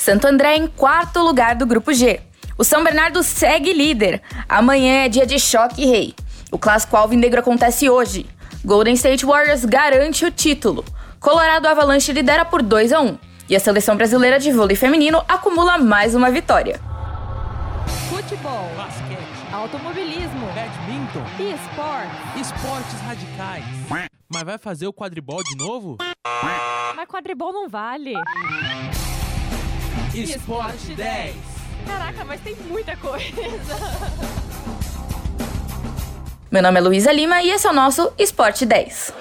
Santo André em quarto lugar do Grupo G. O São Bernardo segue líder. Amanhã é dia de choque rei. O Clássico Alvinegro acontece hoje. Golden State Warriors garante o título. Colorado Avalanche lidera por 2-1. E a seleção brasileira de vôlei feminino acumula mais uma vitória. Futebol, basquete, automobilismo, badminton e esportes radicais. Mas vai fazer o quadribol de novo? Mas quadribol não vale. Esporte 10. Caraca, mas tem muita coisa. Meu nome é Luiza Lima e esse é o nosso Esporte 10.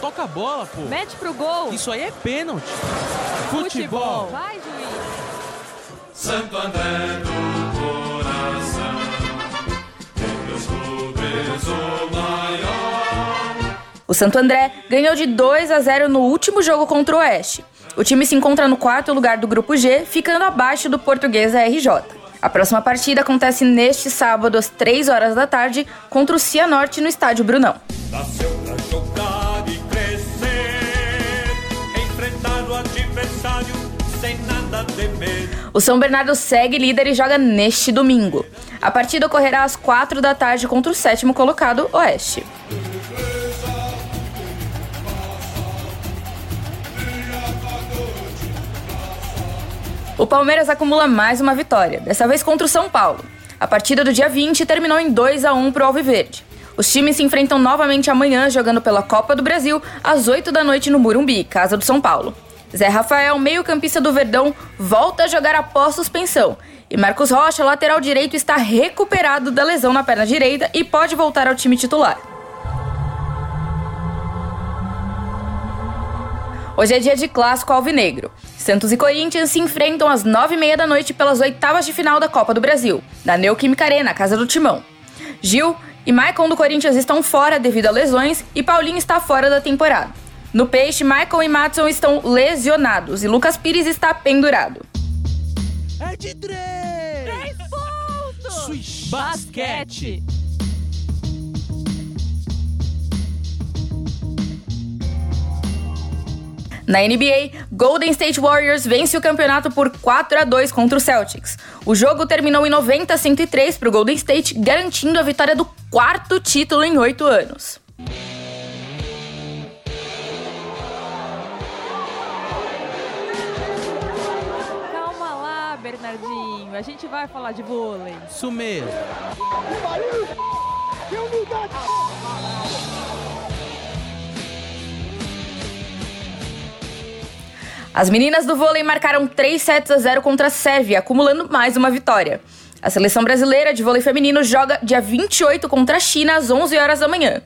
Toca a bola, pô. Mete pro gol. Isso aí é pênalti. Futebol. Vai, juiz. Santo André do coração, entre os clubes o maior. O Santo André ganhou de 2-0 no último jogo contra o Oeste. O time se encontra no quarto lugar do Grupo G, ficando abaixo do Portuguesa RJ. A próxima partida acontece neste sábado, às 3 horas da tarde, contra o Cianorte no Estádio Brunão. Nasceu pra jogar e crescer, enfrentar o adversário sem nada temer. O São Bernardo segue líder e joga neste domingo. A partida ocorrerá às 4 da tarde contra o sétimo colocado, Oeste. O Palmeiras acumula mais uma vitória, dessa vez contra o São Paulo. A partida do dia 20 terminou em 2-1 para o Alviverde. Os times se enfrentam novamente amanhã, jogando pela Copa do Brasil, às 8 da noite no Morumbi, casa do São Paulo. Zé Rafael, meio-campista do Verdão, volta a jogar após suspensão. E Marcos Rocha, lateral direito, está recuperado da lesão na perna direita e pode voltar ao time titular. Hoje é dia de Clássico Alvinegro. Santos e Corinthians se enfrentam às 9h30 da noite pelas oitavas de final da Copa do Brasil, na Neoquímica Arena, casa do Timão. Gil e Maicon do Corinthians estão fora devido a lesões e Paulinho está fora da temporada. No Peixe, Maicon e Madison estão lesionados e Lucas Pires está pendurado. É de 3 pontos! Switch. Basquete! Na NBA, Golden State Warriors vence o campeonato por 4-2 contra o Celtics. O jogo terminou em 90-103 para o Golden State, garantindo a vitória do quarto título em 8 anos. Calma lá, Bernardinho. A gente vai falar de vôlei. Isso mesmo. As meninas do vôlei marcaram 3-0 contra a Sérvia, acumulando mais uma vitória. A seleção brasileira de vôlei feminino joga dia 28 contra a China às 11 horas da manhã.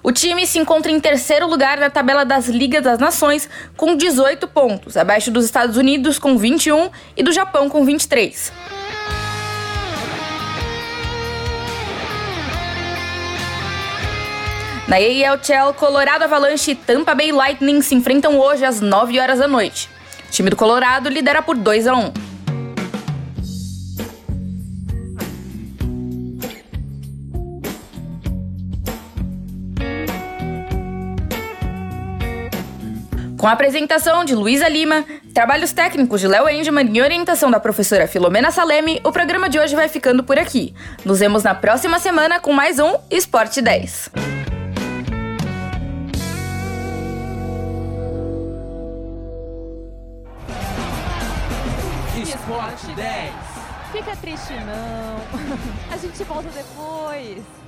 O time se encontra em terceiro lugar na tabela das Ligas das Nações com 18 pontos, abaixo dos Estados Unidos com 21 e do Japão com 23. Na EELTEL, Colorado Avalanche e Tampa Bay Lightning se enfrentam hoje às 9 horas da noite. O time do Colorado lidera por 2-1. Com a apresentação de Luiza Lima, trabalhos técnicos de Léo Engelmann e orientação da professora Filomena Salemme, o programa de hoje vai ficando por aqui. Nos vemos na próxima semana com mais um Esporte 10. Esporte 10. Fica triste não, a gente volta depois.